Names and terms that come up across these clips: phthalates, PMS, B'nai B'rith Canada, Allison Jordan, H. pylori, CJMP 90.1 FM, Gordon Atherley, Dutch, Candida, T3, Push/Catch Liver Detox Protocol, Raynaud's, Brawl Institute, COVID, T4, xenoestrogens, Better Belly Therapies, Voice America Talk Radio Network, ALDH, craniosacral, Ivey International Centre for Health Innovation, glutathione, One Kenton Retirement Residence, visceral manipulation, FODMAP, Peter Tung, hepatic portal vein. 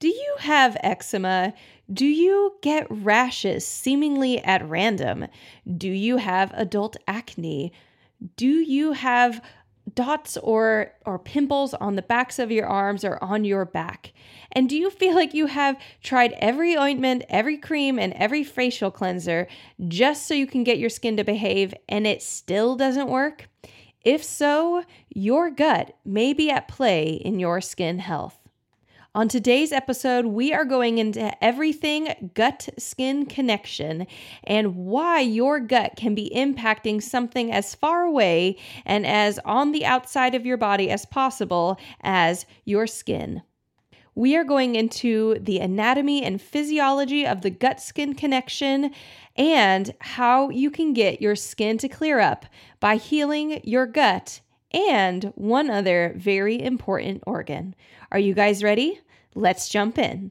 Do you have eczema? Do you get rashes seemingly at random? Do you have adult acne? Do you have dots or pimples on the backs of your arms or on your back? And do you feel like you have tried every ointment, every cream, and every facial cleanser just so you can get your skin to behave and it still doesn't work? If so, your gut may be at play in your skin health. On today's episode, we are going into everything gut-skin connection and why your gut can be impacting something as far away and as on the outside of your body as possible as your skin. We are going into the anatomy and physiology of the gut-skin connection and how you can get your skin to clear up by healing your gut and one other very important organ. Are you guys ready? Let's jump in.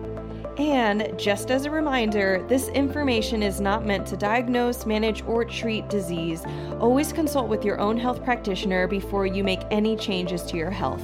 And just as a reminder, this information is not meant to diagnose, manage, or treat disease. Always consult with your own health practitioner before you make any changes to your health.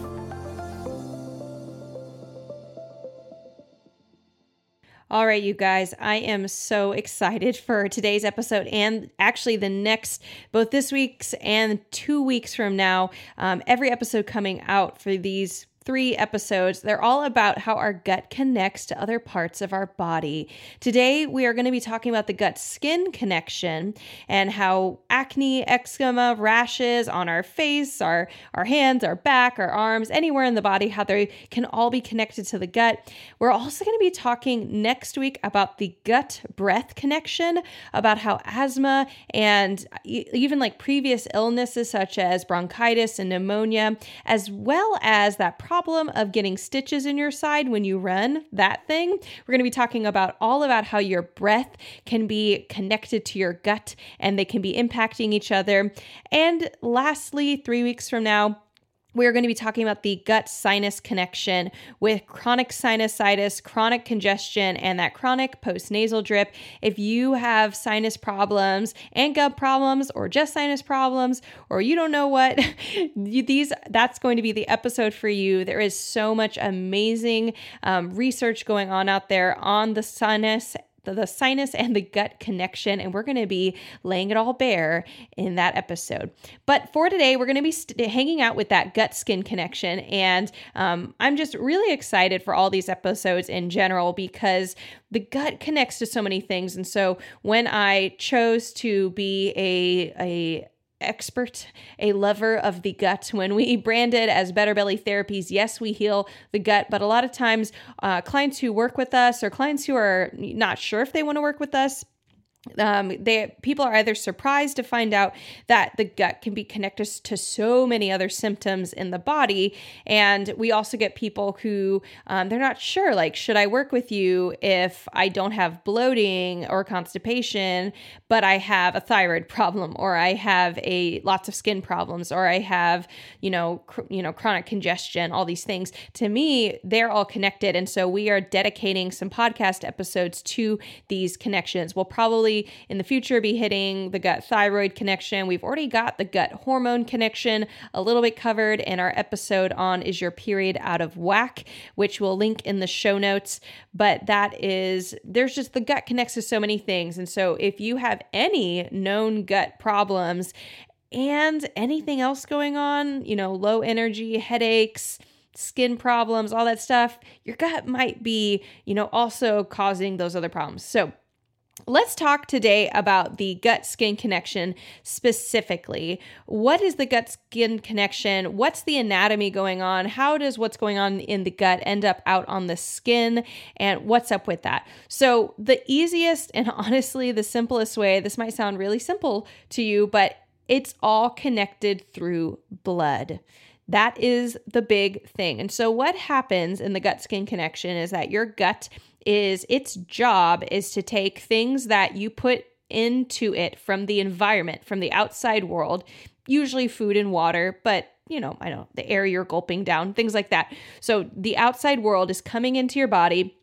All right, you guys, I am so excited for today's episode and actually the next, both this week's and 2 weeks from now, every episode coming out for these 3 episodes. They're all about how our gut connects to other parts of our body. Today, we are going to be talking about the gut-skin connection and how acne, eczema, rashes on our face, our hands, our back, our arms, anywhere in the body, how they can all be connected to the gut. We're also going to be talking next week about the gut-breath connection, about how asthma and even like previous illnesses such as bronchitis and pneumonia, as well as that problem of getting stitches in your side when you run, that thing. We're going to be talking all about how your breath can be connected to your gut and they can be impacting each other. And lastly, 3 weeks from now, we're going to be talking about the gut-sinus connection with chronic sinusitis, chronic congestion, and that chronic post-nasal drip. If you have sinus problems and gut problems or just sinus problems or you don't know what, that's going to be the episode for you. There is so much amazing research going on out there on the sinus and the gut connection, and we're going to be laying it all bare in that episode. But for today, we're going to be hanging out with that gut-skin connection, and I'm just really excited for all these episodes in general because the gut connects to so many things, and so when I chose to be a lover of the gut. When we branded as Better Belly Therapies, yes, we heal the gut, but a lot of times clients who work with us or clients who are not sure if they want to work with us, people are either surprised to find out that the gut can be connected to so many other symptoms in the body. And we also get people who they're not sure, like, should I work with you if I don't have bloating or constipation, but I have a thyroid problem, or I have lots of skin problems, or I have, chronic congestion, all these things. To me, they're all connected. And so we are dedicating some podcast episodes to these connections. We'll probably in the future be hitting the gut thyroid connection. We've already got the gut hormone connection a little bit covered in our episode on Is Your Period Out of Whack, which we'll link in the show notes. But there's just the gut connects to so many things. And so if you have any known gut problems and anything else going on, low energy, headaches, skin problems, all that stuff, your gut might be, also causing those other problems. So let's talk today about the gut-skin connection specifically. What is the gut-skin connection? What's the anatomy going on? How does what's going on in the gut end up out on the skin? And what's up with that? So the easiest and honestly the simplest way, this might sound really simple to you, but it's all connected through blood. That is the big thing. And so what happens in the gut-skin connection is that your gut is, its job is to take things that you put into it from the environment, from the outside world, usually food and water, but the air you're gulping down, things like that. So the outside world is coming into your body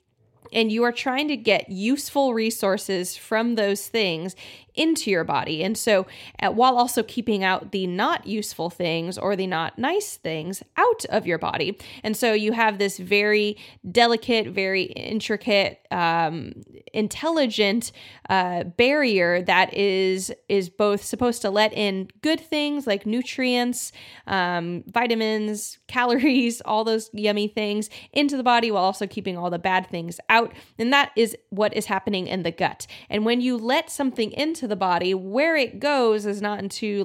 and you are trying to get useful resources from those things into your body. And so while also keeping out the not useful things or the not nice things out of your body. And so you have this very delicate, very intricate, intelligent barrier that is both supposed to let in good things like nutrients, vitamins, calories, all those yummy things into the body while also keeping all the bad things out. And that is what is happening in the gut. And when you let something into the body, where it goes is not into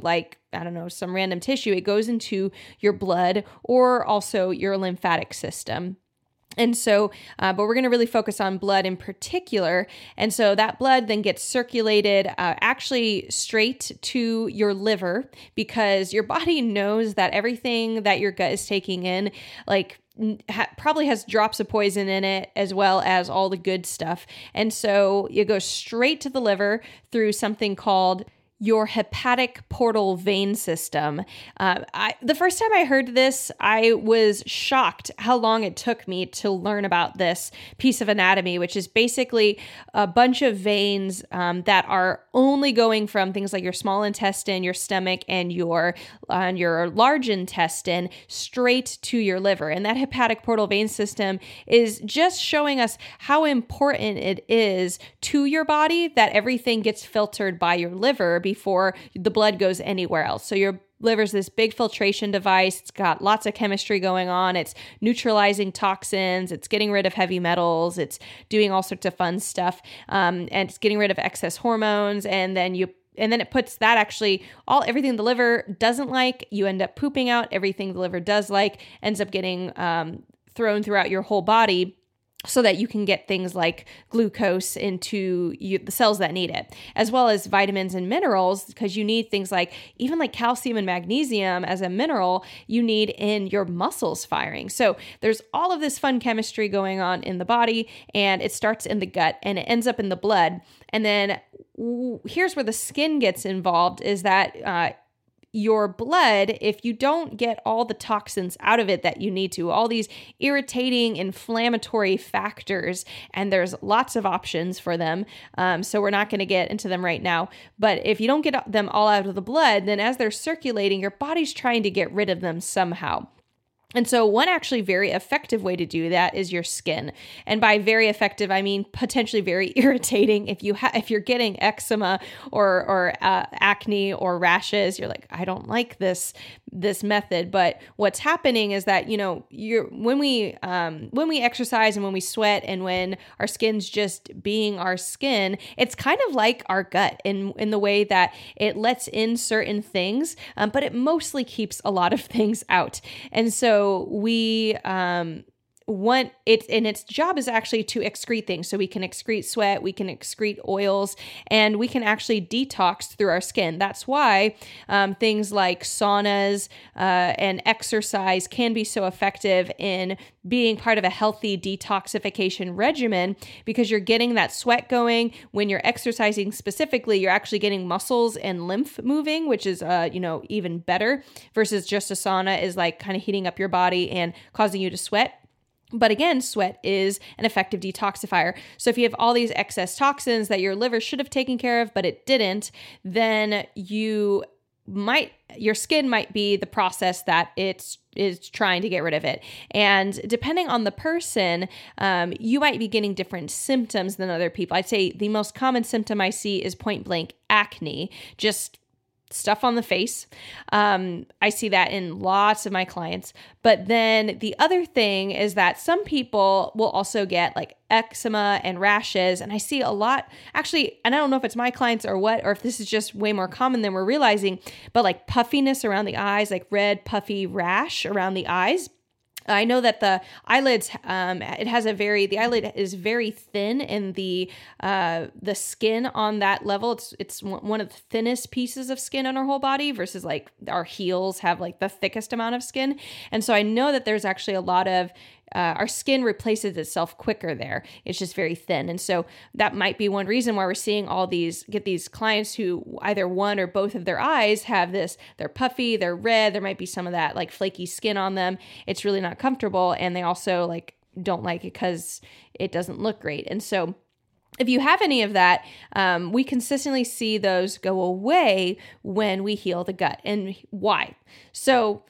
some random tissue. It goes into your blood or also your lymphatic system. And so, but we're going to really focus on blood in particular. And so that blood then gets circulated actually straight to your liver, because your body knows that everything that your gut is taking in, probably has drops of poison in it as well as all the good stuff. And so it goes straight to the liver through something called your hepatic portal vein system. The first time I heard this, I was shocked how long it took me to learn about this piece of anatomy, which is basically a bunch of veins that are only going from things like your small intestine, your stomach, and your large intestine straight to your liver. And that hepatic portal vein system is just showing us how important it is to your body that everything gets filtered by your liver before the blood goes anywhere else. So your liver's this big filtration device. It's got lots of chemistry going on. It's neutralizing toxins. It's getting rid of heavy metals. It's doing all sorts of fun stuff. And it's getting rid of excess hormones. And then it puts that actually everything the liver doesn't like, you end up pooping out. Everything the liver does like ends up getting thrown throughout your whole body, so that you can get things like glucose into the cells that need it, as well as vitamins and minerals, because you need things like, even like calcium and magnesium as a mineral, you need in your muscles firing. So there's all of this fun chemistry going on in the body, and it starts in the gut and it ends up in the blood. And then here's where the skin gets involved, is that your blood, if you don't get all the toxins out of it that you need to, all these irritating inflammatory factors, and there's lots of options for them. So we're not going to get into them right now. But if you don't get them all out of the blood, then as they're circulating, your body's trying to get rid of them somehow. And so one actually very effective way to do that is your skin. And by very effective, I mean potentially very irritating. If you're getting eczema or acne or rashes, you're like, I don't like this method. But what's happening is that when we exercise and when we sweat and when our skin's just being our skin, it's kind of like our gut in the way that it lets in certain things, but it mostly keeps a lot of things out. And so we want it, and its job is actually to excrete things. So we can excrete sweat, we can excrete oils, and we can actually detox through our skin. That's why things like saunas and exercise can be so effective in being part of a healthy detoxification regimen, because you're getting that sweat going. When you're exercising specifically, you're actually getting muscles and lymph moving, which is, even better, versus just a sauna is like kind of heating up your body and causing you to sweat. But again, sweat is an effective detoxifier. So if you have all these excess toxins that your liver should have taken care of, but it didn't, then your skin might be the process that is trying to get rid of it. And depending on the person, you might be getting different symptoms than other people. I'd say the most common symptom I see is point blank acne, just stuff on the face. I see that in lots of my clients. But then the other thing is that some people will also get like eczema and rashes. And I see a lot, actually, and I don't know if it's my clients or what, or if this is just way more common than we're realizing, but like puffiness around the eyes, like red puffy rash around the eyes. I know that the eyelids, the eyelid is very thin, and the skin on that level, it's one of the thinnest pieces of skin on our whole body versus like our heels have like the thickest amount of skin. And so I know that there's actually a lot of, our skin replaces itself quicker there. It's just very thin. And so that might be one reason why we're seeing these clients who either one or both of their eyes have this, they're puffy, they're red, there might be some of that like flaky skin on them. It's really not comfortable. And they also like don't like it because it doesn't look great. And so if you have any of that, we consistently see those go away when we heal the gut. And why? So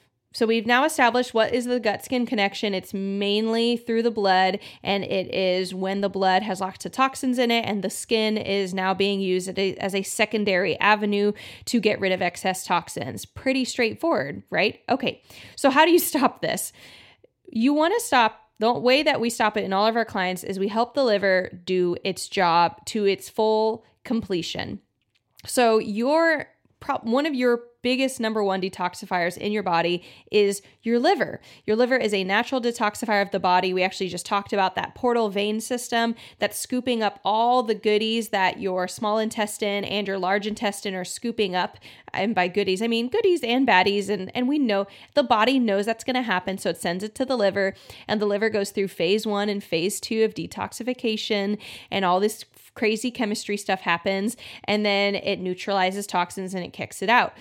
we've now established what is the gut-skin connection. It's mainly through the blood, and it is when the blood has lots of toxins in it, and the skin is now being used as a secondary avenue to get rid of excess toxins. Pretty straightforward, right? Okay, so how do you stop this? You want to stop. The way that we stop it in all of our clients is we help the liver do its job to its full completion. So one of your biggest number one detoxifiers in your body is your liver. Your liver is a natural detoxifier of the body. We actually just talked about that portal vein system that's scooping up all the goodies that your small intestine and your large intestine are scooping up. And by goodies, I mean goodies and baddies. And we know the body knows that's going to happen. So it sends it to the liver, and the liver goes through phase 1 and phase 2 of detoxification, and all this crazy chemistry stuff happens, and then it neutralizes toxins and it kicks it out.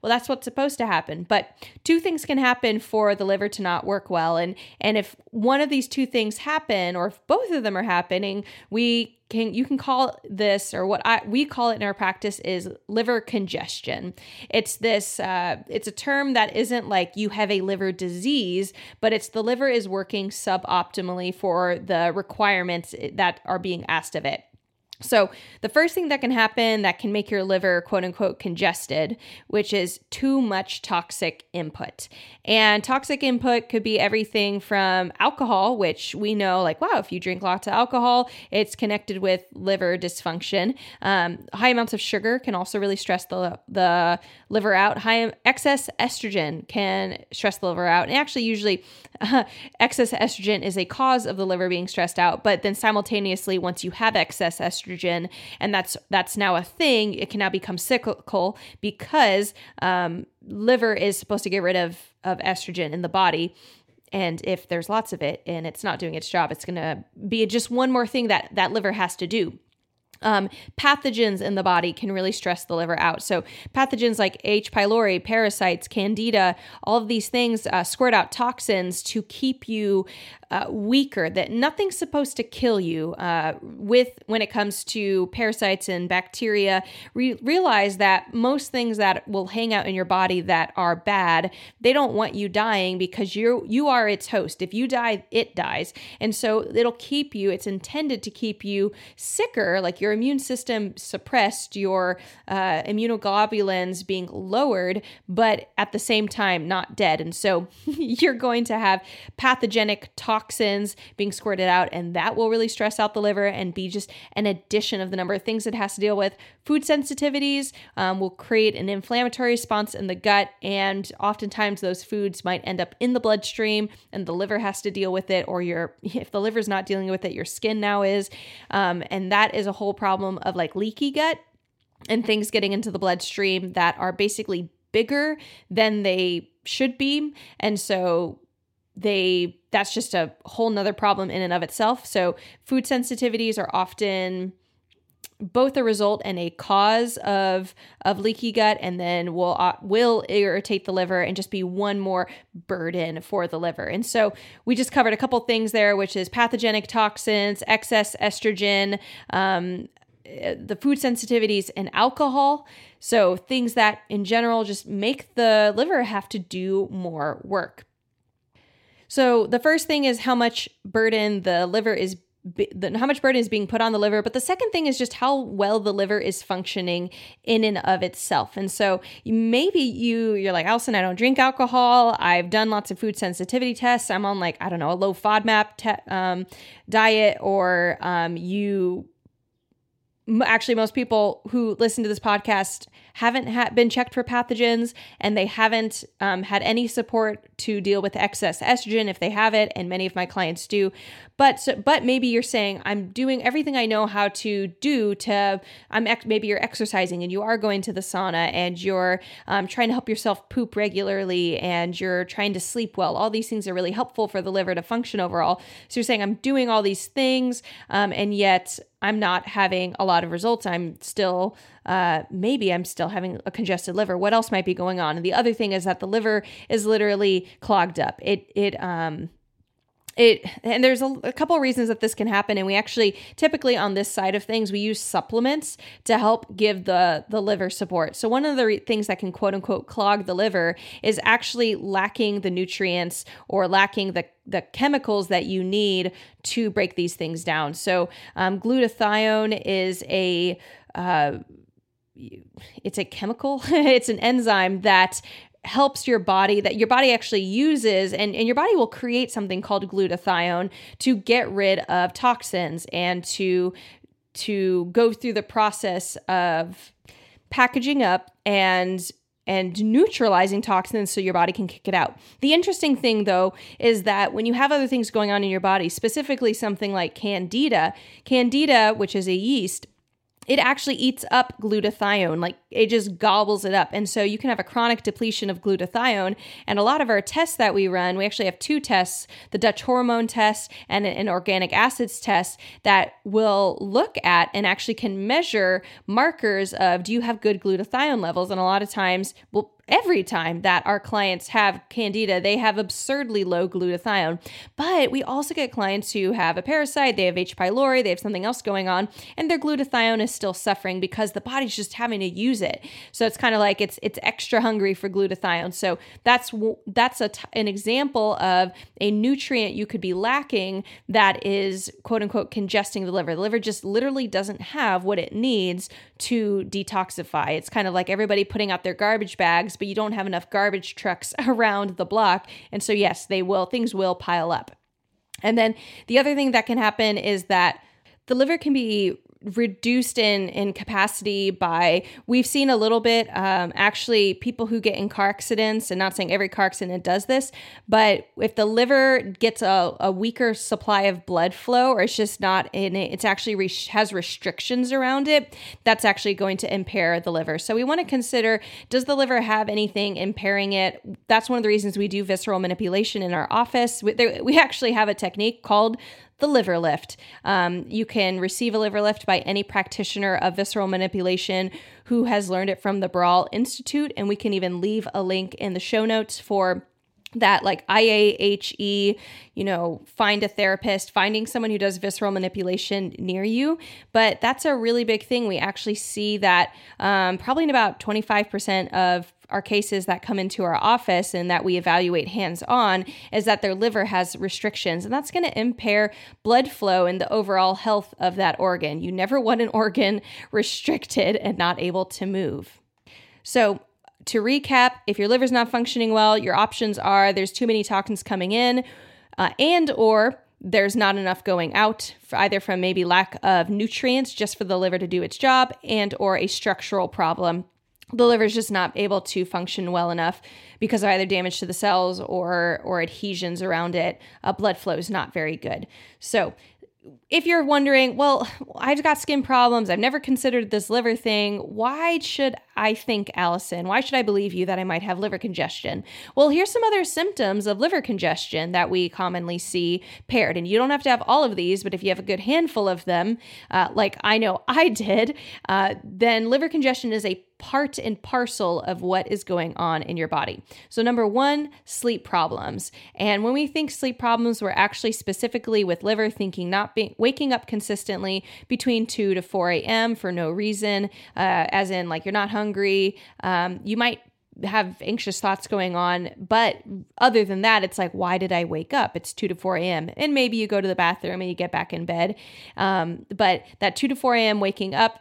Well, that's what's supposed to happen. But two things can happen for the liver to not work well. And if one of these two things happen, or if both of them are happening, you can call this, or we call it in our practice is liver congestion. It's this, it's a term that isn't like you have a liver disease, but it's the liver is working suboptimally for the requirements that are being asked of it. So the first thing that can happen that can make your liver quote unquote congested, which is too much toxic input. And toxic input could be everything from alcohol, which we know like, wow, if you drink lots of alcohol, it's connected with liver dysfunction. High amounts of sugar can also really stress the liver out. Excess estrogen can stress the liver out. And actually usually excess estrogen is a cause of the liver being stressed out. But then simultaneously, once you have excess estrogen, and that's now a thing, it can now become cyclical because liver is supposed to get rid of estrogen in the body. And if there's lots of it and it's not doing its job, it's going to be just one more thing that liver has to do. Pathogens in the body can really stress the liver out. So pathogens like H. pylori, parasites, candida, all of these things squirt out toxins to keep you weaker. That nothing's supposed to kill you. When it comes to parasites and bacteria, realize that most things that will hang out in your body that are bad, they don't want you dying because you are its host. If you die, it dies, and so it'll keep you. It's intended to keep you sicker, like your immune system suppressed, your immunoglobulins being lowered, but at the same time not dead. And so you're going to have pathogenic toxins being squirted out, and that will really stress out the liver and be just an addition of the number of things it has to deal with. Food sensitivities will create an inflammatory response in the gut, and oftentimes those foods might end up in the bloodstream, and the liver has to deal with it, or if the liver's not dealing with it, your skin now is, and that is a whole problem of like leaky gut and things getting into the bloodstream that are basically bigger than they should be. And so that's just a whole nother problem in and of itself. So food sensitivities are often both a result and a cause of leaky gut, and then will irritate the liver and just be one more burden for the liver. And so we just covered a couple things there, which is pathogenic toxins, excess estrogen, the food sensitivities, and alcohol. So things that in general just make the liver have to do more work. So the first thing is how much burden the liver is how much burden is being put on the liver, but the second thing is just how well the liver is functioning in and of itself. And so maybe you're like, Allison, I don't drink alcohol. I've done lots of food sensitivity tests. I'm on like, I don't know, a low FODMAP diet, or actually most people who listen to this podcast haven't been checked for pathogens, and they haven't had any support to deal with excess estrogen if they have it, and many of my clients do. But maybe you're saying, I'm doing everything I know how to do to, maybe you're exercising and you are going to the sauna, and you're trying to help yourself poop regularly, and you're trying to sleep well. All these things are really helpful for the liver to function overall. So you're saying, I'm doing all these things, and yet I'm not having a lot of results. I'm still, maybe I'm still having a congested liver. What else might be going on? And the other thing is that the liver is literally clogged up. And there's a couple of reasons that this can happen. And we actually, typically on this side of things, we use supplements to help give the liver support. So one of the things that can quote unquote clog the liver is actually lacking the nutrients or lacking the chemicals that you need to break these things down. So glutathione is it's a chemical, it's an enzyme that helps your body, that your body actually uses, and your body will create something called glutathione to get rid of toxins and to go through the process of packaging up and neutralizing toxins so your body can kick it out. The interesting thing, though, is that when you have other things going on in your body, specifically something like Candida, which is a yeast, it actually eats up glutathione, like it just gobbles it up. And so you can have a chronic depletion of glutathione. And a lot of our tests that we run, we actually have two tests, the Dutch hormone test and an organic acids test, that will look at and actually can measure markers of, do you have good glutathione levels? And a lot of times, every time that our clients have Candida, they have absurdly low glutathione. But we also get clients who have a parasite, they have H. pylori, they have something else going on, and their glutathione is still suffering because the body's just having to use it. So it's kind of like it's extra hungry for glutathione. So that's an example of a nutrient you could be lacking that is quote unquote congesting the liver. The liver just literally doesn't have what it needs to detoxify. It's kind of like everybody putting out their garbage bags, but you don't have enough garbage trucks around the block. And so yes, things will pile up. And then the other thing that can happen is that the liver can be reduced in capacity by, we've seen a little bit, actually people who get in car accidents, and not saying every car accident does this, but if the liver gets a weaker supply of blood flow, or it's just not in it, it's actually has restrictions around it, that's actually going to impair the liver. So we want to consider, does the liver have anything impairing it? That's one of the reasons we do visceral manipulation in our office. We actually have a technique called the liver lift. You can receive a liver lift by any practitioner of visceral manipulation who has learned it from the Brawl Institute, and we can even leave a link in the show notes for that, like IAHE, find a therapist, finding someone who does visceral manipulation near you. But that's a really big thing. We actually see that probably in about 25% of our cases that come into our office and that we evaluate hands-on, is that their liver has restrictions, and that's going to impair blood flow and the overall health of that organ. You never want an organ restricted and not able to move. So to recap, if your liver's not functioning well, your options are there's too many toxins coming in, and or there's not enough going out, either from maybe lack of nutrients just for the liver to do its job, and or a structural problem. The liver is just not able to function well enough because of either damage to the cells or adhesions around it. Blood flow is not very good. So if you're wondering, well, I've got skin problems, I've never considered this liver thing, why should I think, Allison? Why should I believe you that I might have liver congestion? Well, here's some other symptoms of liver congestion that we commonly see paired. And you don't have to have all of these, but if you have a good handful of them, like I know I did, then liver congestion is a part and parcel of what is going on in your body. So number one, sleep problems. And when we think sleep problems, we're actually specifically with liver thinking not being waking up consistently between 2 to 4 a.m. for no reason, as in like you're not hungry. You might have anxious thoughts going on. But other than that, it's like, why did I wake up? It's 2 to 4 a.m. And maybe you go to the bathroom and you get back in bed. But that 2 to 4 a.m. waking up,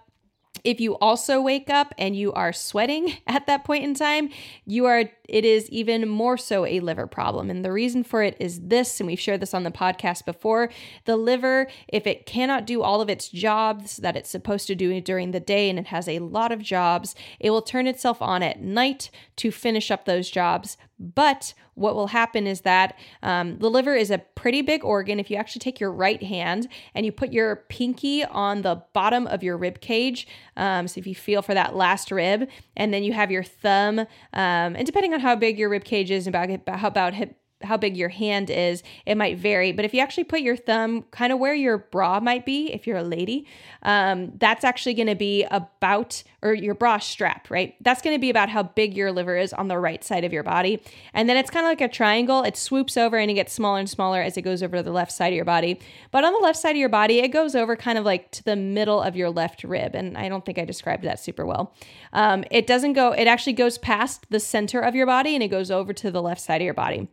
if you also wake up and you are sweating at that point in time, it is even more so a liver problem. And the reason for it is this, and we've shared this on the podcast before, the liver, if it cannot do all of its jobs that it's supposed to do during the day, and it has a lot of jobs, it will turn itself on at night to finish up those jobs. But what will happen is that the liver is a pretty big organ. If you actually take your right hand and you put your pinky on the bottom of your rib cage, so if you feel for that last rib, and then you have your thumb, and depending on how big your rib cage is and how big your hand is, it might vary. But if you actually put your thumb kind of where your bra might be, if you're a lady, that's actually going to be about, or your bra strap, right? That's going to be about how big your liver is on the right side of your body. And then it's kind of like a triangle. It swoops over and it gets smaller and smaller as it goes over to the left side of your body. But on the left side of your body, it goes over kind of like to the middle of your left rib. And I don't think I described that super well. It actually goes past the center of your body and it goes over to the left side of your body.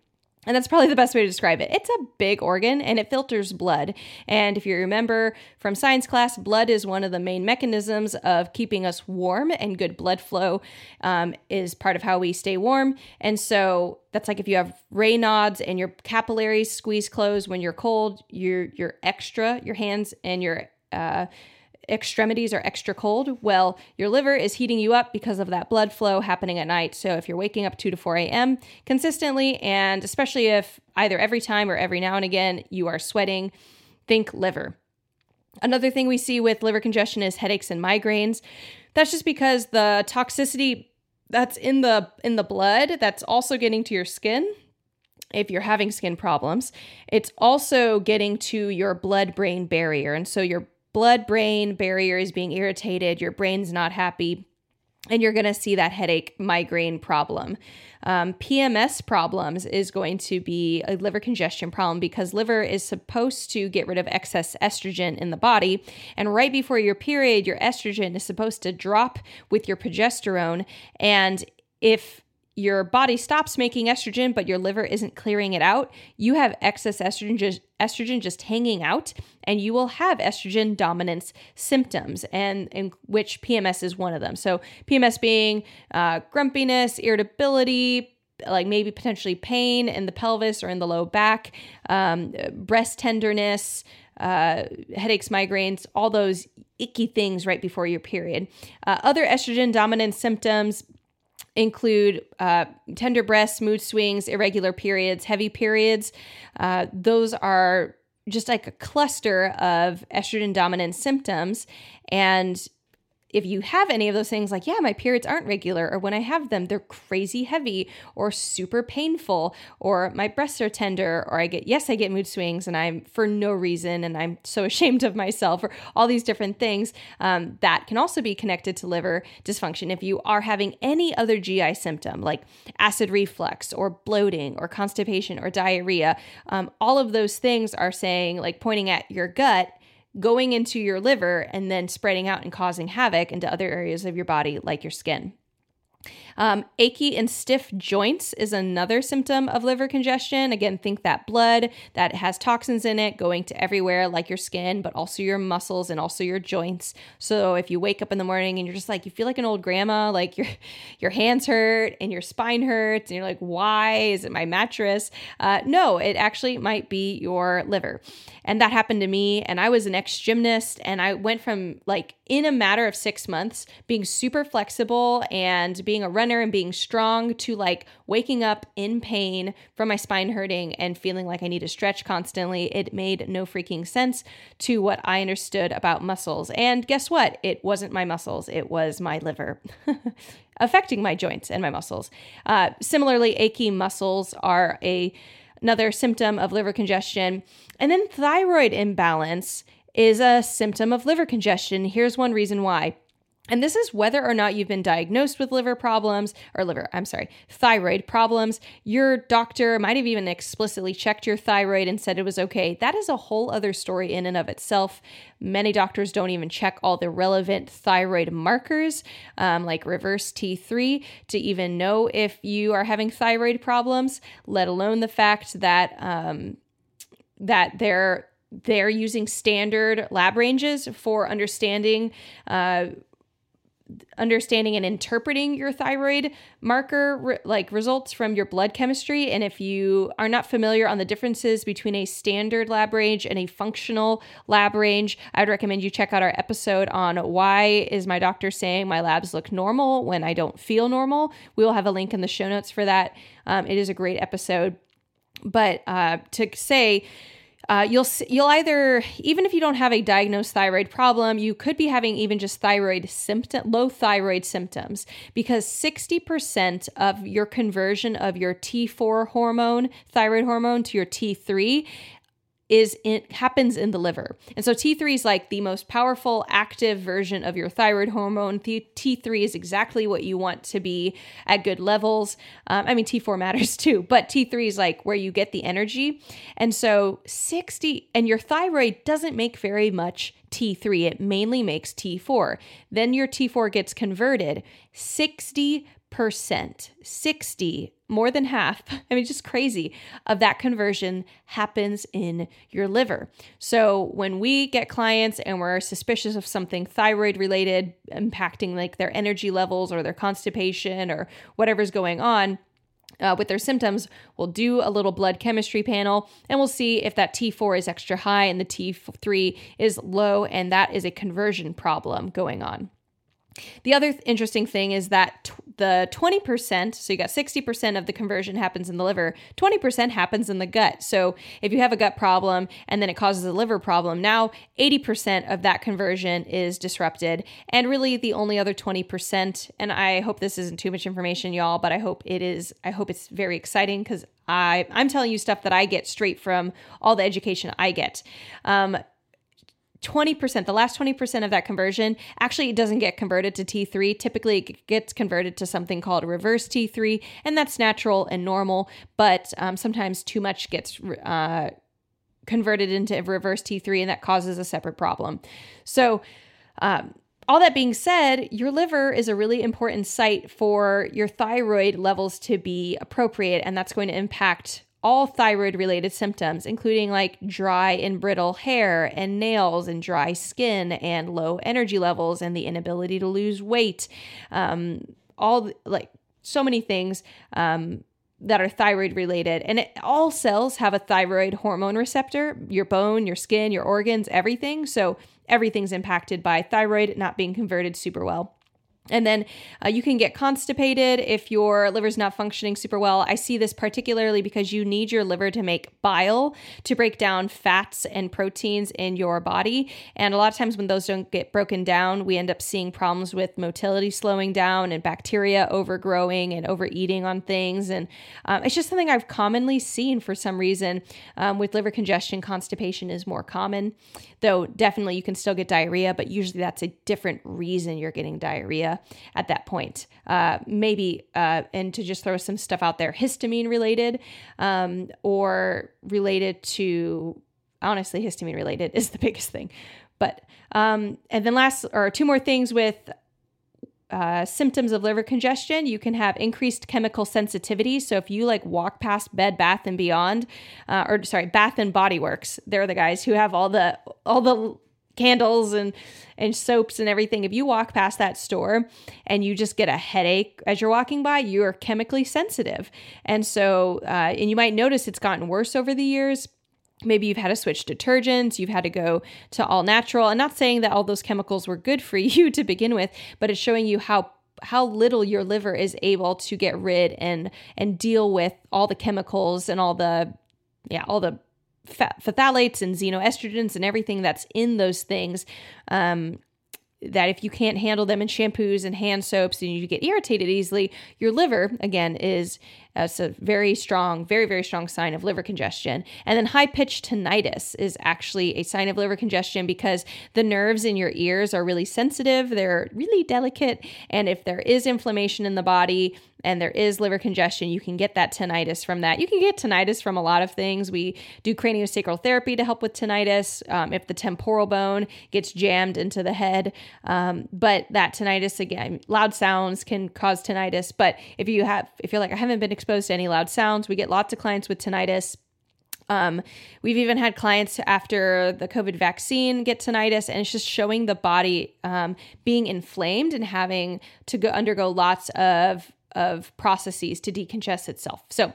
And that's probably the best way to describe it. It's a big organ and it filters blood. And if you remember from science class, blood is one of the main mechanisms of keeping us warm, and good blood flow is part of how we stay warm. And so that's like if you have Raynaud's and your capillaries squeeze closed when you're cold, your hands and your extremities are extra cold. Well, your liver is heating you up because of that blood flow happening at night. So if you're waking up 2 to 4 a.m. consistently, and especially if either every time or every now and again you are sweating, think liver. Another thing we see with liver congestion is headaches and migraines. That's just because the toxicity that's in the blood that's also getting to your skin. If you're having skin problems, it's also getting to your blood-brain barrier. And so your blood-brain barrier is being irritated, your brain's not happy, and you're going to see that headache migraine problem. PMS problems is going to be a liver congestion problem because liver is supposed to get rid of excess estrogen in the body. And right before your period, your estrogen is supposed to drop with your progesterone. And if your body stops making estrogen, but your liver isn't clearing it out, you have excess estrogen just hanging out, and you will have estrogen dominance symptoms, and in which PMS is one of them. So PMS being grumpiness, irritability, like maybe potentially pain in the pelvis or in the low back, breast tenderness, headaches, migraines, all those icky things right before your period. Other estrogen dominance symptoms include tender breasts, mood swings, irregular periods, heavy periods. Those are just like a cluster of estrogen dominant symptoms. And if you have any of those things, like, yeah, my periods aren't regular, or when I have them, they're crazy heavy or super painful, or my breasts are tender, or I get mood swings and I'm for no reason and I'm so ashamed of myself, or all these different things, that can also be connected to liver dysfunction. If you are having any other GI symptom like acid reflux or bloating or constipation or diarrhea, all of those things are saying, like, pointing at your gut, going into your liver, and then spreading out and causing havoc into other areas of your body, like your skin. Achy and stiff joints is another symptom of liver congestion. Again, think that blood that has toxins in it going to everywhere, like your skin, but also your muscles and also your joints. So if you wake up in the morning and you're just like, you feel like an old grandma, like your hands hurt and your spine hurts, and you're like, why is it my mattress? No, it actually might be your liver. And that happened to me. And I was an ex-gymnast, and I went from, like, in a matter of 6 months being super flexible and being a runner and being strong to, like, waking up in pain from my spine hurting and feeling like I need to stretch constantly. It made no freaking sense to what I understood about muscles. And guess what? It wasn't my muscles. It was my liver affecting my joints and my muscles. Similarly, achy muscles are another symptom of liver congestion. And then thyroid imbalance is a symptom of liver congestion. Here's one reason why. And this is whether or not you've been diagnosed with thyroid problems. Your doctor might have even explicitly checked your thyroid and said it was okay. That is a whole other story in and of itself. Many doctors don't even check all the relevant thyroid markers, like reverse T3, to even know if you are having thyroid problems, let alone the fact that they're using standard lab ranges for understanding and interpreting your thyroid marker results from your blood chemistry. And if you are not familiar on the differences between a standard lab range and a functional lab range, I would recommend you check out our episode on why is my doctor saying my labs look normal when I don't feel normal. We will have a link in the show notes for that. It is a great episode. But to say, you'll either, even if you don't have a diagnosed thyroid problem, you could be having even just low thyroid symptoms, because 60% of your conversion of your T4 hormone, thyroid hormone, to your T3 happens in the liver. And so T3 is like the most powerful active version of your thyroid hormone. T3 is exactly what you want to be at good levels. I mean, T4 matters too, but T3 is like where you get the energy. And so your thyroid doesn't make very much T3. It mainly makes T4. Then your T4 gets converted 60%, more than half, I mean, just crazy, of that conversion happens in your liver. So when we get clients and we're suspicious of something thyroid related impacting like their energy levels or their constipation or whatever's going on with their symptoms, we'll do a little blood chemistry panel and we'll see if that T4 is extra high and the T3 is low, and that is a conversion problem going on. The other interesting thing is that the 20%, so you got 60% of the conversion happens in the liver, 20% happens in the gut. So if you have a gut problem and then it causes a liver problem, now 80% of that conversion is disrupted. And really the only other 20%, and I hope this isn't too much information, y'all, but I hope it is. I hope it's very exciting, because I'm telling you stuff that I get straight from all the education I get. 20%, the last 20% of that conversion, actually it doesn't get converted to T3. Typically it gets converted to something called reverse T3, and that's natural and normal, but sometimes too much gets converted into reverse T3, and that causes a separate problem. So all that being said, your liver is a really important site for your thyroid levels to be appropriate, and that's going to impact all thyroid-related symptoms, including like dry and brittle hair and nails and dry skin and low energy levels and the inability to lose weight, so many things that are thyroid-related. And all cells have a thyroid hormone receptor, your bone, your skin, your organs, everything. So everything's impacted by thyroid not being converted super well. And then you can get constipated if your liver's not functioning super well. I see this particularly because you need your liver to make bile to break down fats and proteins in your body. And a lot of times when those don't get broken down, we end up seeing problems with motility slowing down and bacteria overgrowing and overeating on things. And it's just something I've commonly seen for some reason with liver congestion. Constipation is more common, though definitely you can still get diarrhea, but usually that's a different reason you're getting diarrhea at that point. And to just throw some stuff out there, histamine related, or related to, honestly, histamine related is the biggest thing. But, and then two more things with symptoms of liver congestion. You can have increased chemical sensitivity. So if you walk past Bed Bath and Beyond, Bath and Body Works, they're the guys who have all the candles and soaps and everything. If you walk past that store and you just get a headache as you're walking by, you are chemically sensitive. And so, and you might notice it's gotten worse over the years. Maybe you've had to switch detergents, you've had to go to all natural. I'm not saying that all those chemicals were good for you to begin with, but it's showing you how little your liver is able to get rid and deal with all the chemicals and all the phthalates and xenoestrogens and everything that's in those things, that if you can't handle them in shampoos and hand soaps and you get irritated easily, your liver, again, is That's a very strong, very, very strong sign of liver congestion. And then high-pitched tinnitus is actually a sign of liver congestion because the nerves in your ears are really sensitive. They're really delicate. And if there is inflammation in the body and there is liver congestion, you can get that tinnitus from that. You can get tinnitus from a lot of things. We do craniosacral therapy to help with tinnitus if the temporal bone gets jammed into the head. But that tinnitus, again, loud sounds can cause tinnitus. But if you're like, I haven't been exposed to any loud sounds, we get lots of clients with tinnitus. We've even had clients after the COVID vaccine get tinnitus, and it's just showing the body being inflamed and having to undergo lots of processes to decongest itself. So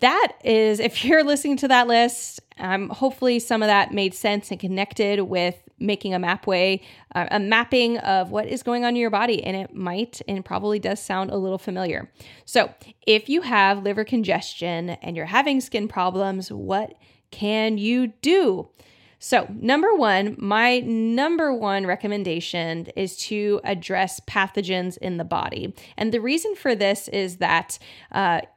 that is, if you're listening to that list, hopefully some of that made sense and connected with making a mapping of what is going on in your body. And it might and probably does sound a little familiar. So if you have liver congestion and you're having skin problems, what can you do? So my number one recommendation is to address pathogens in the body. And the reason for this is that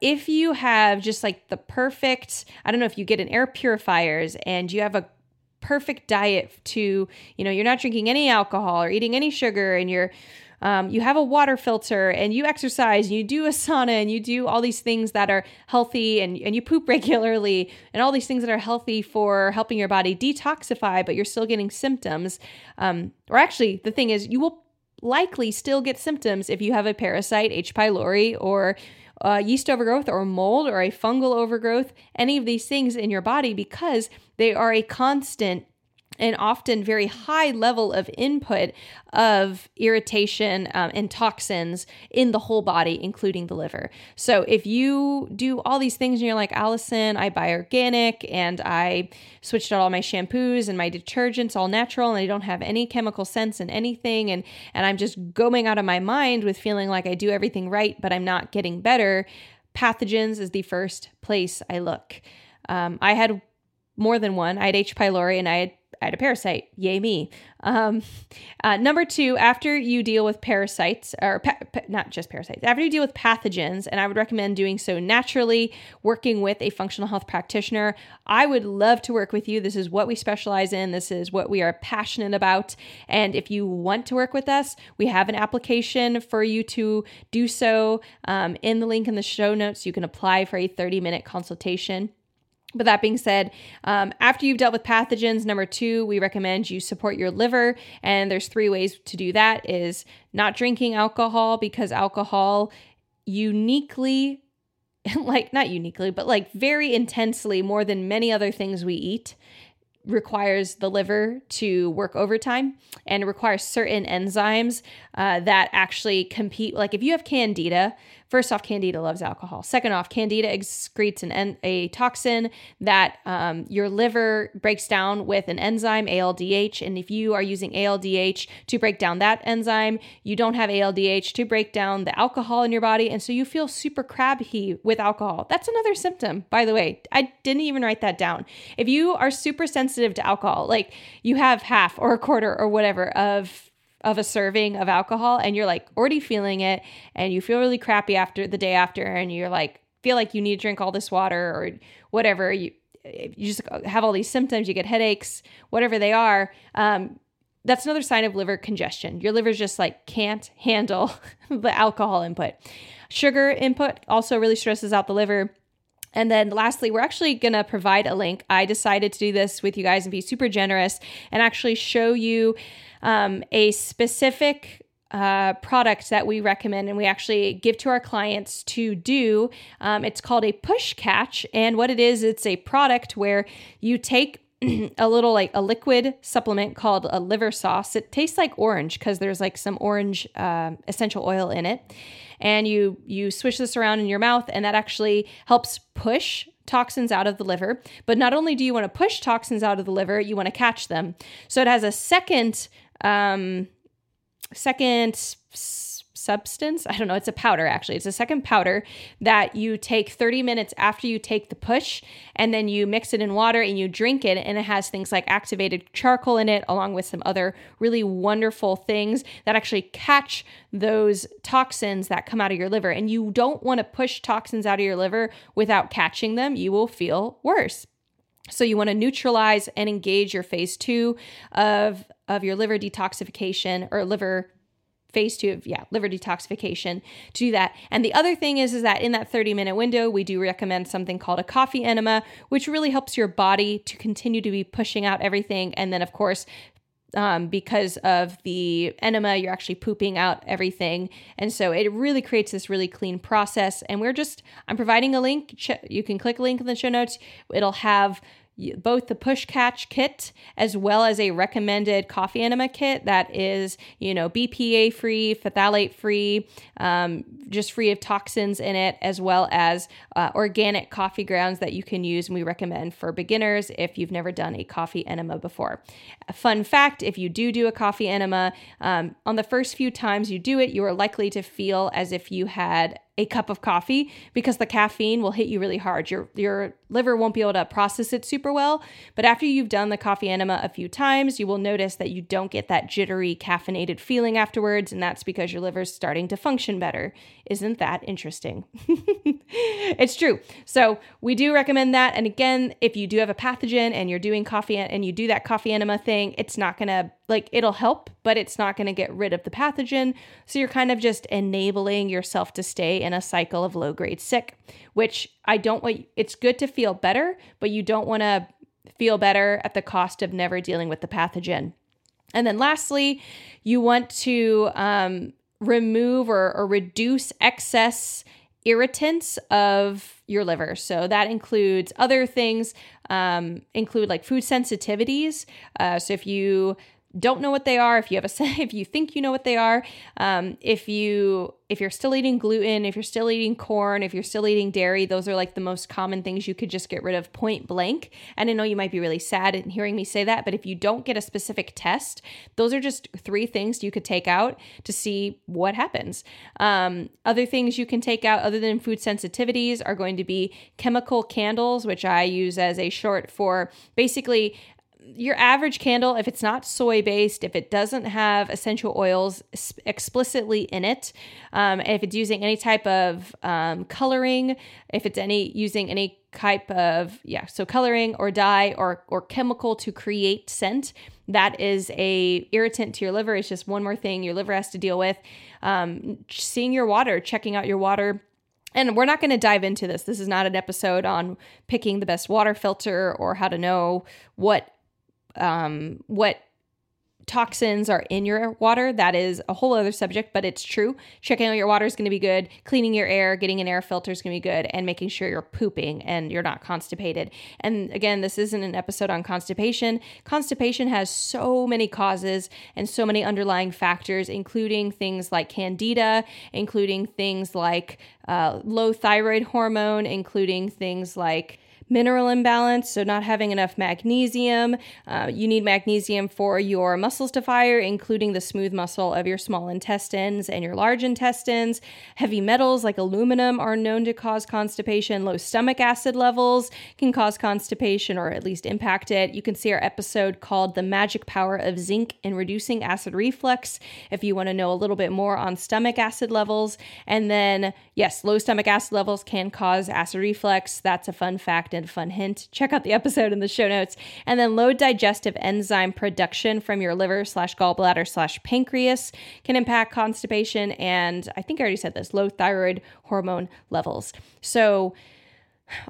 if you have just like the perfect, I don't know if you get in air purifiers and you have a perfect diet to, you're not drinking any alcohol or eating any sugar and you're you have a water filter and you exercise and you do a sauna and you do all these things that are healthy and you poop regularly and all these things that are healthy for helping your body detoxify, but you're still getting symptoms. Or actually, the thing is, you will likely still get symptoms if you have a parasite, H. pylori, or yeast overgrowth or mold or a fungal overgrowth, any of these things in your body, because they are a constant and often very high level of input of irritation and toxins in the whole body, including the liver. So if you do all these things and you're like, Allison, I buy organic and I switched out all my shampoos and my detergents, all natural, and I don't have any chemical scents in anything. And I'm just going out of my mind with feeling like I do everything right, but I'm not getting better. Pathogens is the first place I look. I had more than one. I had H. pylori and I had a parasite. Yay me. Number two, after you deal with parasites, or not just parasites, after you deal with pathogens, and I would recommend doing so naturally, working with a functional health practitioner. I would love to work with you. This is what we specialize in. This is what we are passionate about. And if you want to work with us, we have an application for you to do so. In the link in the show notes, you can apply for a 30-minute consultation. But that being said, after you've dealt with pathogens, number two, we recommend you support your liver. And there's three ways to do that is not drinking alcohol, because alcohol uniquely, like not uniquely, but like very intensely more than many other things we eat, requires the liver to work overtime and requires certain enzymes that actually compete. Like if you have candida, first off, candida loves alcohol. Second off, candida excretes a toxin that your liver breaks down with an enzyme, ALDH. And if you are using ALDH to break down that enzyme, you don't have ALDH to break down the alcohol in your body. And so you feel super crabby with alcohol. That's another symptom, by the way. I didn't even write that down. If you are super sensitive to alcohol, like you have half or a quarter or whatever of a serving of alcohol and you're like already feeling it and you feel really crappy after the day after and you're like feel like you need to drink all this water or whatever, you just have all these symptoms, you get headaches, whatever they are, that's another sign of liver congestion. Your liver's just like can't handle the alcohol input. Sugar input also really stresses out the liver. And then lastly, we're actually going to provide a link. I decided to do this with you guys and be super generous and actually show you a specific product that we recommend and we actually give to our clients to do. It's called a push catch. And what it is, it's a product where you take a little like a liquid supplement called a liver sauce. It tastes like orange because there's like some orange essential oil in it. And you swish this around in your mouth and that actually helps push toxins out of the liver. But not only do you want to push toxins out of the liver, you want to catch them. So it has a second substance. I don't know. It's a powder, actually. It's a second powder that you take 30 minutes after you take the push, and then you mix it in water and you drink it. And it has things like activated charcoal in it, along with some other really wonderful things that actually catch those toxins that come out of your liver. And you don't want to push toxins out of your liver without catching them. You will feel worse. So you want to neutralize and engage your phase 2 of your liver detoxification, or liver phase 2 of liver detoxification, to do that. And the other thing is that in that 30-minute window, we do recommend something called a coffee enema, which really helps your body to continue to be pushing out everything. And then, of course, because of the enema, you're actually pooping out everything. And so it really creates this really clean process. And I'm providing a link. You can click a link in the show notes. It'll have both the push catch kit as well as a recommended coffee enema kit that is, BPA free, phthalate free, just free of toxins in it, as well as organic coffee grounds that you can use. And we recommend for beginners if you've never done a coffee enema before. A fun fact, if you do a coffee enema, on the first few times you do it, you are likely to feel as if you had a cup of coffee, because the caffeine will hit you really hard. Your liver won't be able to process it super well. But after you've done the coffee enema a few times, you will notice that you don't get that jittery caffeinated feeling afterwards. And that's because your liver's starting to function better. Isn't that interesting? It's true. So we do recommend that. And again, if you do have a pathogen and you're doing coffee and you do that coffee enema thing, it's not going to, it'll help, but it's not going to get rid of the pathogen. So you're kind of just enabling yourself to stay in a cycle of low-grade sick, which I don't want. It's good to feel better, but you don't want to feel better at the cost of never dealing with the pathogen. And then lastly, you want to remove or reduce excess irritants of your liver. So that includes other things, include like food sensitivities. So if you don't know what they are, if you think you know what they are, if you're still eating gluten, if you're still eating corn, if you're still eating dairy, those are like the most common things you could just get rid of point blank. And I know you might be really sad in hearing me say that, but if you don't get a specific test, those are just 3 things you could take out to see what happens. Other things you can take out other than food sensitivities are going to be chemical candles, which I use as a short for basically your average candle. If it's not soy-based, if it doesn't have essential oils explicitly in it, and if it's using any type of coloring, if it's using any type of, so coloring or dye or chemical to create scent, that is a irritant to your liver. It's just one more thing your liver has to deal with. Seeing your water, checking out your water. And we're not going to dive into this. This is not an episode on picking the best water filter or how to know what toxins are in your water. That is a whole other subject, but it's true. Checking out your water is going to be good. Cleaning your air, getting an air filter is going to be good, and making sure you're pooping and you're not constipated. And again, this isn't an episode on constipation. Constipation has so many causes and so many underlying factors, including things like candida, including things like low thyroid hormone, including things like mineral imbalance, so not having enough magnesium. You need magnesium for your muscles to fire, including the smooth muscle of your small intestines and your large intestines. Heavy metals like aluminum are known to cause constipation. Low stomach acid levels can cause constipation, or at least impact it. You can see our episode called The Magic Power of Zinc in Reducing Acid Reflux if you want to know a little bit more on stomach acid levels. And then, yes, low stomach acid levels can cause acid reflux. That's a fun fact. And fun hint, check out the episode in the show notes. And then low digestive enzyme production from your liver /gallbladder/pancreas can impact constipation. And I think I already said this, low thyroid hormone levels. So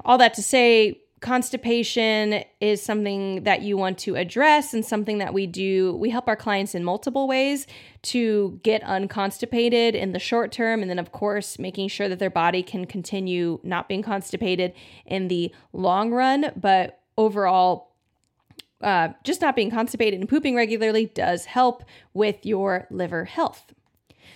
all that to say, constipation is something that you want to address, and something that we do. We help our clients in multiple ways to get unconstipated in the short term, and then of course making sure that their body can continue not being constipated in the long run. But overall, just not being constipated and pooping regularly does help with your liver health.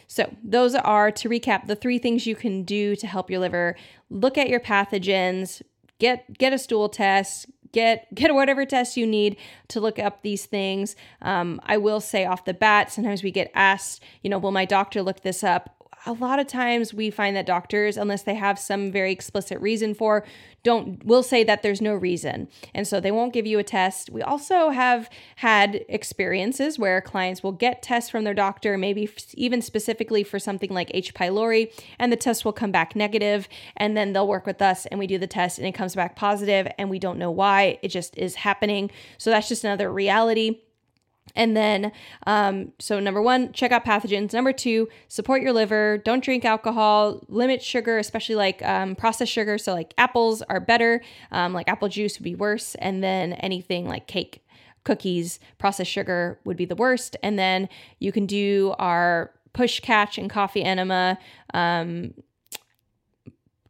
So those are, to recap, the 3 things you can do to help your liver. Look at your pathogens. Get a stool test, get whatever test you need to look up these things. I will say off the bat, sometimes we get asked, will my doctor look this up? a lot of times we find that doctors, unless they have some very explicit reason for, will say that there's no reason. And so they won't give you a test. We also have had experiences where clients will get tests from their doctor, maybe even specifically for something like H. pylori, and the test will come back negative, and then they'll work with us and we do the test and it comes back positive and we don't know why. It just is happening. So that's just another reality. And then, so number one, check out pathogens. Number two, support your liver. Don't drink alcohol. Limit sugar, especially like processed sugar. So like apples are better. Like apple juice would be worse. And then anything like cake, cookies, processed sugar would be the worst. And then you can do our push, catch, and coffee enema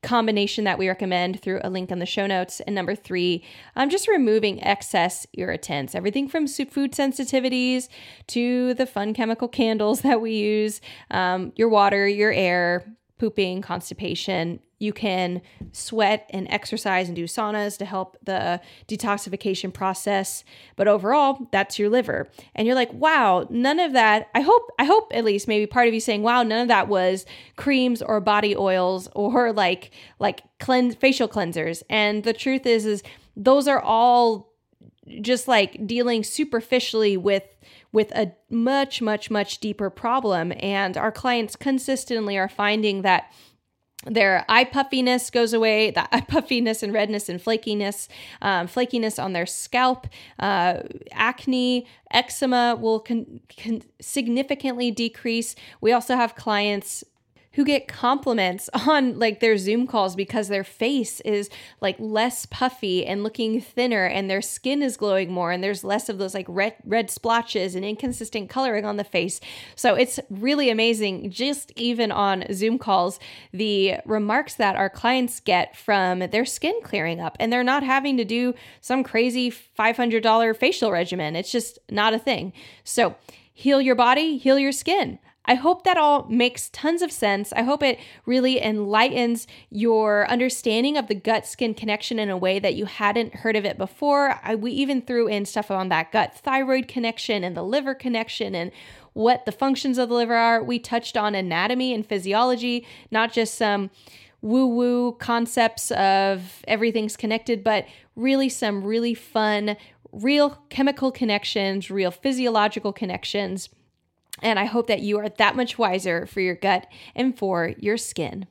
combination that we recommend through a link in the show notes. And number three, just removing excess irritants, everything from food sensitivities to the fun chemical candles that we use, your water, your air, pooping, constipation. You can sweat and exercise and do saunas to help the detoxification process. But overall, that's your liver. And you're like, wow, none of that. I hope at least maybe part of you saying, wow, none of that was creams or body oils or like facial cleansers. And the truth is those are all just like dealing superficially with a much, much, much deeper problem. And our clients consistently are finding that their eye puffiness goes away, the eye puffiness and redness and flakiness on their scalp, acne, eczema will can significantly decrease. We also have clients who get compliments on like their Zoom calls because their face is like less puffy and looking thinner and their skin is glowing more and there's less of those like red splotches and inconsistent coloring on the face. So it's really amazing, just even on Zoom calls, the remarks that our clients get from their skin clearing up, and they're not having to do some crazy $500 facial regimen. It's just not a thing. So heal your body, heal your skin. I hope that all makes tons of sense. I hope it really enlightens your understanding of the gut-skin connection in a way that you hadn't heard of it before. We even threw in stuff on that gut-thyroid connection and the liver connection and what the functions of the liver are. We touched on anatomy and physiology, not just some woo-woo concepts of everything's connected, but really some really fun, real chemical connections, real physiological connections. And I hope that you are that much wiser for your gut and for your skin.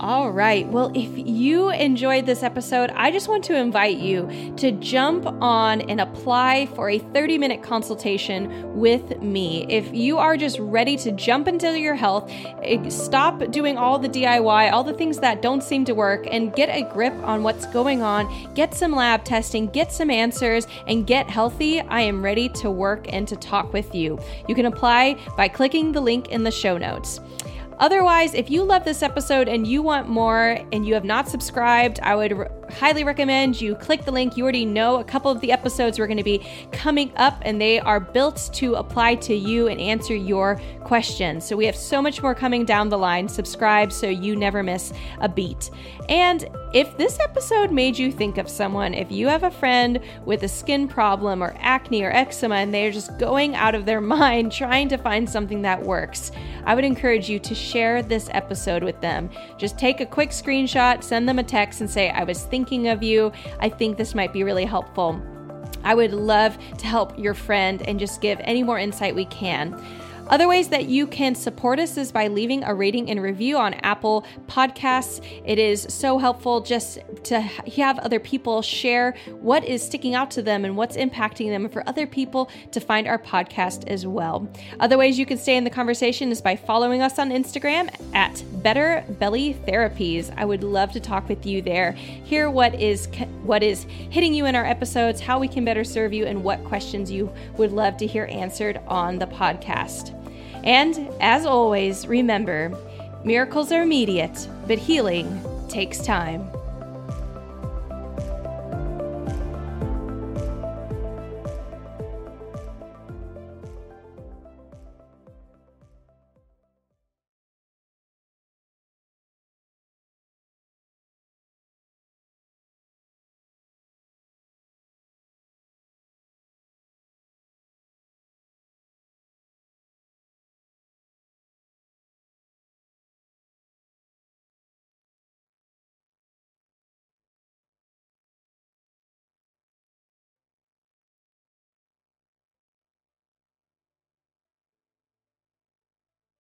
All right. Well, if you enjoyed this episode, I just want to invite you to jump on and apply for a 30-minute consultation with me. If you are just ready to jump into your health, stop doing all the DIY, all the things that don't seem to work, and get a grip on what's going on, get some lab testing, get some answers, and get healthy, I am ready to work and to talk with you. You can apply by clicking the link in the show notes. Otherwise, if you love this episode and you want more and you have not subscribed, I would highly recommend you click the link. You already know a couple of the episodes we're going to be coming up, and they are built to apply to you and answer your questions. So we have so much more coming down the line. Subscribe so you never miss a beat. And if this episode made you think of someone, if you have a friend with a skin problem or acne or eczema and they're just going out of their mind trying to find something that works, I would encourage you to share this episode with them. Just take a quick screenshot, send them a text and say, I was thinking of you. I think this might be really helpful. I would love to help your friend and just give any more insight we can. Other ways that you can support us is by leaving a rating and review on Apple Podcasts. It is so helpful just to have other people share what is sticking out to them and what's impacting them, and for other people to find our podcast as well. Other ways you can stay in the conversation is by following us on Instagram at Better Belly Therapies. I would love to talk with you there, hear what is hitting you in our episodes, how we can better serve you, and what questions you would love to hear answered on the podcast. And as always, remember, miracles are immediate, but healing takes time.